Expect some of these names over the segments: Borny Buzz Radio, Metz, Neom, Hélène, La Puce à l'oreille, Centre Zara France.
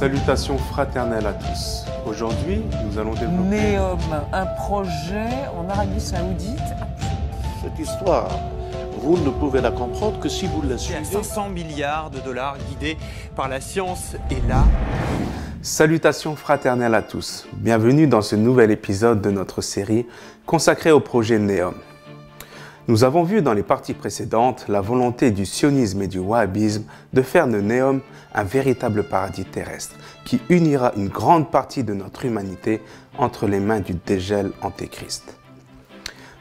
Salutations fraternelles à tous. Aujourd'hui, nous allons développer... Neom, un projet en Arabie Saoudite. Cette histoire, vous ne pouvez la comprendre que si vous la suivez. 500 milliards de $ guidés par la science et l'art. Salutations fraternelles à tous. Bienvenue dans ce nouvel épisode de notre série consacrée au projet Neom. Nous avons vu dans les parties précédentes la volonté du sionisme et du wahhabisme de faire de Neom un véritable paradis terrestre qui unira une grande partie de notre humanité entre les mains du dégel antéchrist.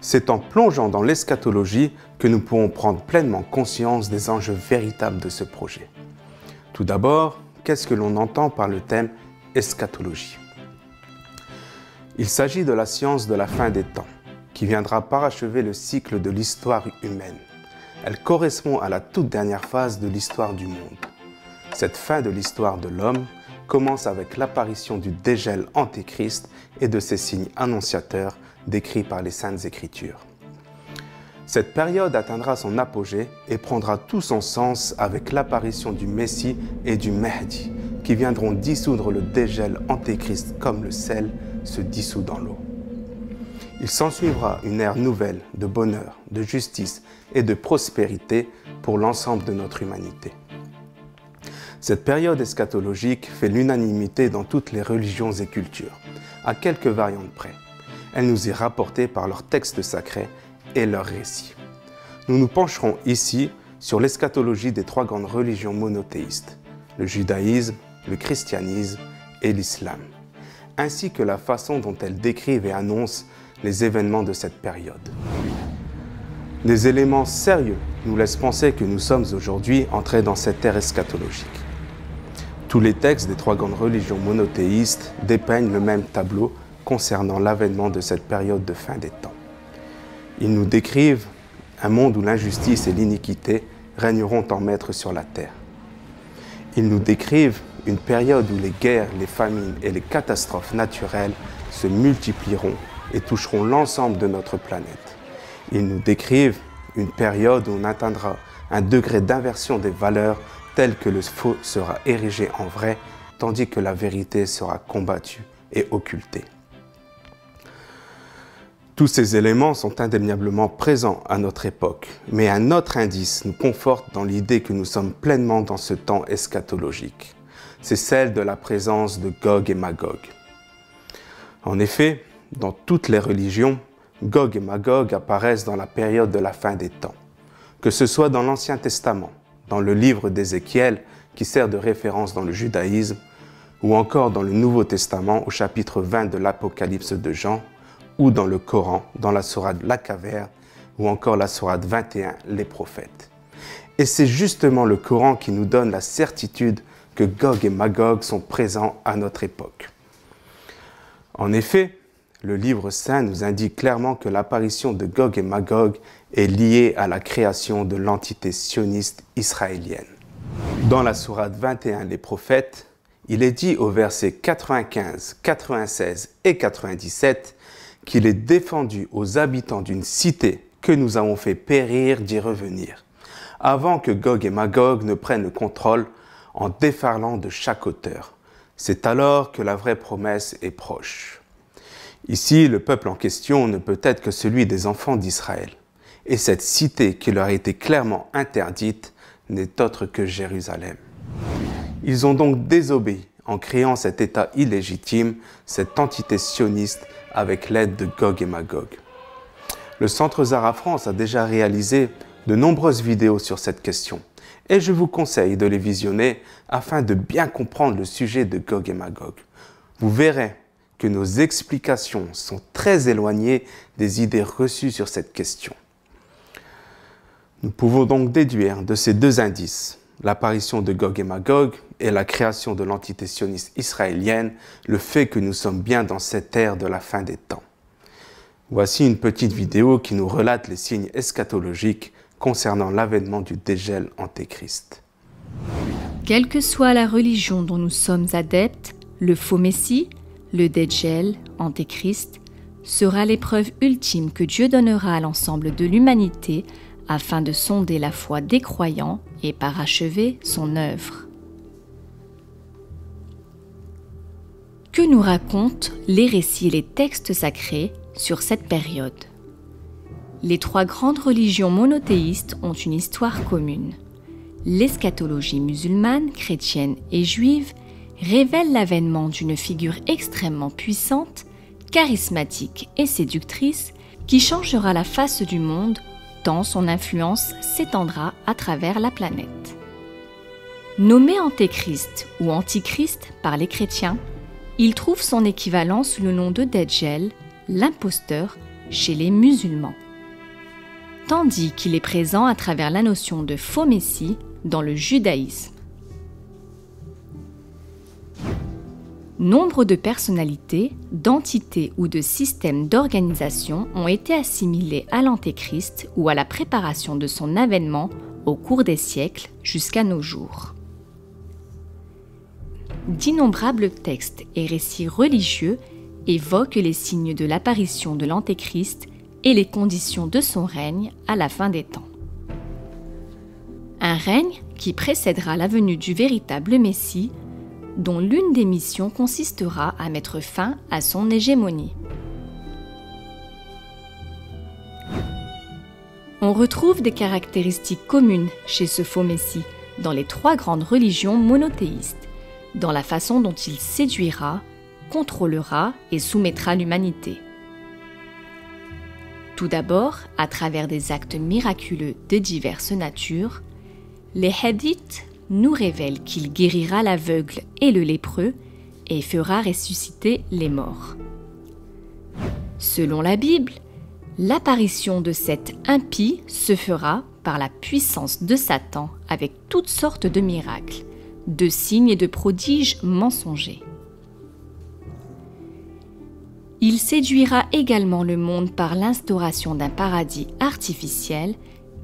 C'est en plongeant dans l'eschatologie que nous pourrons prendre pleinement conscience des enjeux véritables de ce projet. Tout d'abord, qu'est-ce que l'on entend par le thème eschatologie? Il s'agit de la science de la fin des temps, qui viendra parachever le cycle de l'histoire humaine. Elle correspond à la toute dernière phase de l'histoire du monde. Cette fin de l'histoire de l'homme commence avec l'apparition du dégel antéchrist et de ses signes annonciateurs décrits par les Saintes Écritures. Cette période atteindra son apogée et prendra tout son sens avec l'apparition du Messie et du Mahdi, qui viendront dissoudre le dégel antéchrist comme le sel se dissout dans l'eau. Il s'ensuivra une ère nouvelle de bonheur, de justice et de prospérité pour l'ensemble de notre humanité. Cette période eschatologique fait l'unanimité dans toutes les religions et cultures, à quelques variantes près. Elle nous est rapportée par leurs textes sacrés et leurs récits. Nous nous pencherons ici sur l'eschatologie des trois grandes religions monothéistes, le judaïsme, le christianisme et l'islam, ainsi que la façon dont elles décrivent et annoncent les événements de cette période. Des éléments sérieux nous laissent penser que nous sommes aujourd'hui entrés dans cette ère eschatologique. Tous les textes des trois grandes religions monothéistes dépeignent le même tableau concernant l'avènement de cette période de fin des temps. Ils nous décrivent un monde où l'injustice et l'iniquité régneront en maître sur la terre. Ils nous décrivent une période où les guerres, les famines et les catastrophes naturelles se multiplieront et toucheront l'ensemble de notre planète. Ils nous décrivent une période où on atteindra un degré d'inversion des valeurs tel que le faux sera érigé en vrai, tandis que la vérité sera combattue et occultée. Tous ces éléments sont indéniablement présents à notre époque, mais un autre indice nous conforte dans l'idée que nous sommes pleinement dans ce temps eschatologique. C'est celle de la présence de Gog et Magog. En effet, dans toutes les religions, Gog et Magog apparaissent dans la période de la fin des temps. Que ce soit dans l'Ancien Testament, dans le livre d'Ézéchiel qui sert de référence dans le judaïsme, ou encore dans le Nouveau Testament au chapitre 20 de l'Apocalypse de Jean, ou dans le Coran, dans la sourate La Caverne, ou encore la sourate 21, Les Prophètes. Et c'est justement le Coran qui nous donne la certitude que Gog et Magog sont présents à notre époque. En effet, le livre saint nous indique clairement que l'apparition de Gog et Magog est liée à la création de l'entité sioniste israélienne. Dans la sourate 21, Les Prophètes, il est dit aux versets 95, 96 et 97 qu'il est défendu aux habitants d'une cité que nous avons fait périr d'y revenir, avant que Gog et Magog ne prennent le contrôle en déferlant de chaque auteur. C'est alors que la vraie promesse est proche. Ici, le peuple en question ne peut être que celui des enfants d'Israël. Et cette cité qui leur était clairement interdite n'est autre que Jérusalem. Ils ont donc désobéi en créant cet État illégitime, cette entité sioniste avec l'aide de Gog et Magog. Le Centre Zara France a déjà réalisé de nombreuses vidéos sur cette question. Et je vous conseille de les visionner afin de bien comprendre le sujet de Gog et Magog. Vous verrez que nos explications sont très éloignées des idées reçues sur cette question. Nous pouvons donc déduire de ces deux indices, l'apparition de Gog et Magog et la création de l'entité sioniste israélienne, le fait que nous sommes bien dans cette ère de la fin des temps. Voici une petite vidéo qui nous relate les signes eschatologiques concernant l'avènement du dégel antéchrist. Quelle que soit la religion dont nous sommes adeptes, le faux messie, le Dégel, antéchrist, sera l'épreuve ultime que Dieu donnera à l'ensemble de l'humanité afin de sonder la foi des croyants et parachever son œuvre. Que nous racontent les récits et les textes sacrés sur cette période? Les trois grandes religions monothéistes ont une histoire commune. L'eschatologie musulmane, chrétienne et juive révèle l'avènement d'une figure extrêmement puissante, charismatique et séductrice qui changera la face du monde tant son influence s'étendra à travers la planète. Nommé antéchrist ou antichrist par les chrétiens, il trouve son équivalent sous le nom de Dajjal, l'imposteur, chez les musulmans, tandis qu'il est présent à travers la notion de faux messie dans le judaïsme. Nombre de personnalités, d'entités ou de systèmes d'organisation ont été assimilés à l'antéchrist ou à la préparation de son avènement au cours des siècles jusqu'à nos jours. D'innombrables textes et récits religieux évoquent les signes de l'apparition de l'Antéchrist et les conditions de son règne à la fin des temps. Un règne qui précédera la venue du véritable Messie, dont l'une des missions consistera à mettre fin à son hégémonie. On retrouve des caractéristiques communes chez ce faux Messie dans les trois grandes religions monothéistes, dans la façon dont il séduira, contrôlera et soumettra l'humanité. Tout d'abord, à travers des actes miraculeux de diverses natures, les hadiths nous révèlent qu'il guérira l'aveugle et le lépreux et fera ressusciter les morts. Selon la Bible, l'apparition de cet impie se fera par la puissance de Satan avec toutes sortes de miracles, de signes et de prodiges mensongers. Il séduira également le monde par l'instauration d'un paradis artificiel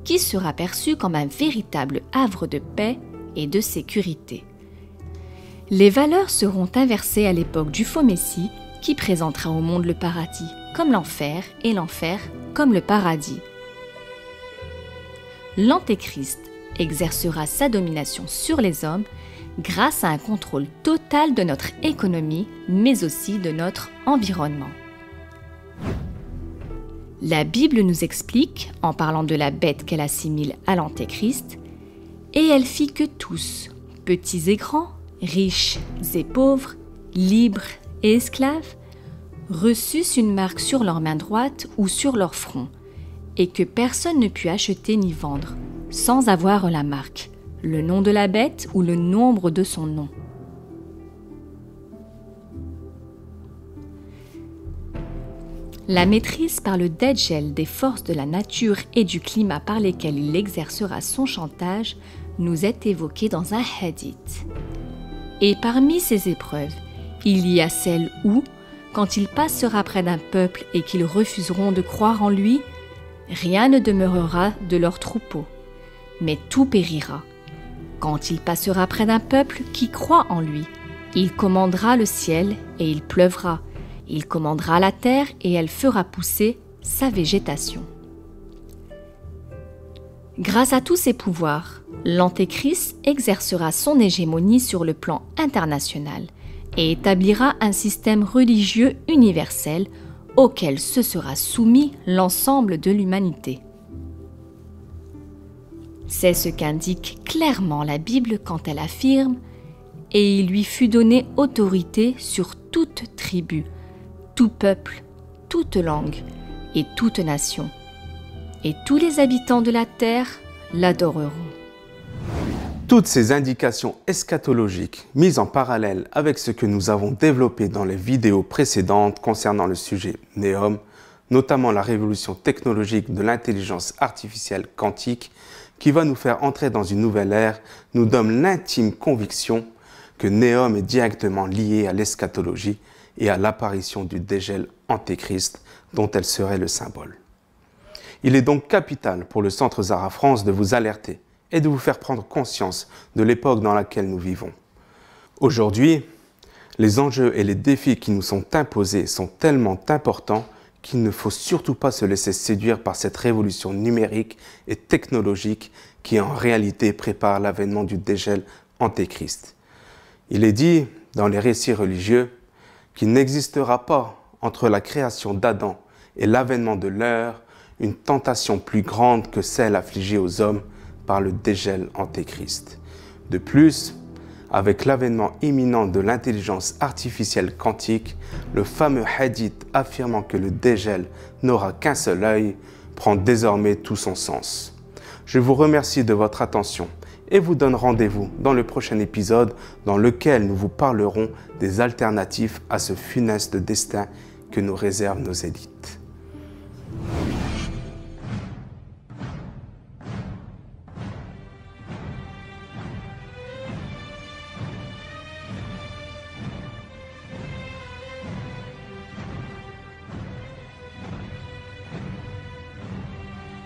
qui sera perçu comme un véritable havre de paix et de sécurité. Les valeurs seront inversées à l'époque du faux Messie qui présentera au monde le paradis comme l'enfer et l'enfer comme le paradis. L'Antéchrist exercera sa domination sur les hommes grâce à un contrôle total de notre économie, mais aussi de notre environnement. La Bible nous explique, en parlant de la bête qu'elle assimile à l'Antéchrist, « Et elle fit que tous, petits et grands, riches et pauvres, libres et esclaves, reçussent une marque sur leur main droite ou sur leur front, et que personne ne put acheter ni vendre, sans avoir la marque, le nom de la bête ou le nombre de son nom. » La maîtrise par le Dajjal des forces de la nature et du climat par lesquelles il exercera son chantage nous est évoquée dans un hadith. Et parmi ces épreuves, il y a celle où, quand il passera près d'un peuple et qu'ils refuseront de croire en lui, rien ne demeurera de leur troupeau, mais tout périra. Quand il passera près d'un peuple qui croit en lui, il commandera le ciel et il pleuvra. Il commandera la terre et elle fera pousser sa végétation. Grâce à tous ses pouvoirs, l'Antéchrist exercera son hégémonie sur le plan international et établira un système religieux universel auquel se sera soumis l'ensemble de l'humanité. C'est ce qu'indique clairement la Bible quand elle affirme « Et il lui fut donné autorité sur toute tribu, tout peuple, toute langue et toute nation. Et tous les habitants de la terre l'adoreront. » Toutes ces indications eschatologiques mises en parallèle avec ce que nous avons développé dans les vidéos précédentes concernant le sujet Neom, notamment la révolution technologique de l'intelligence artificielle quantique qui va nous faire entrer dans une nouvelle ère, nous donne l'intime conviction que Neom est directement lié à l'eschatologie et à l'apparition du Dajjal antéchrist dont elle serait le symbole. Il est donc capital pour le Centre Zara France de vous alerter et de vous faire prendre conscience de l'époque dans laquelle nous vivons. Aujourd'hui, les enjeux et les défis qui nous sont imposés sont tellement importants qu'il ne faut surtout pas se laisser séduire par cette révolution numérique et technologique qui en réalité prépare l'avènement du Dajjal antéchrist. Il est dit dans les récits religieux qu'il n'existera pas entre la création d'Adam et l'avènement de l'heure une tentation plus grande que celle affligée aux hommes par le dégel antéchrist. De plus, avec l'avènement imminent de l'intelligence artificielle quantique, le fameux hadith affirmant que le dégel n'aura qu'un seul œil prend désormais tout son sens. Je vous remercie de votre attention et vous donne rendez-vous dans le prochain épisode dans lequel nous vous parlerons des alternatives à ce funeste destin que nous réservent nos élites.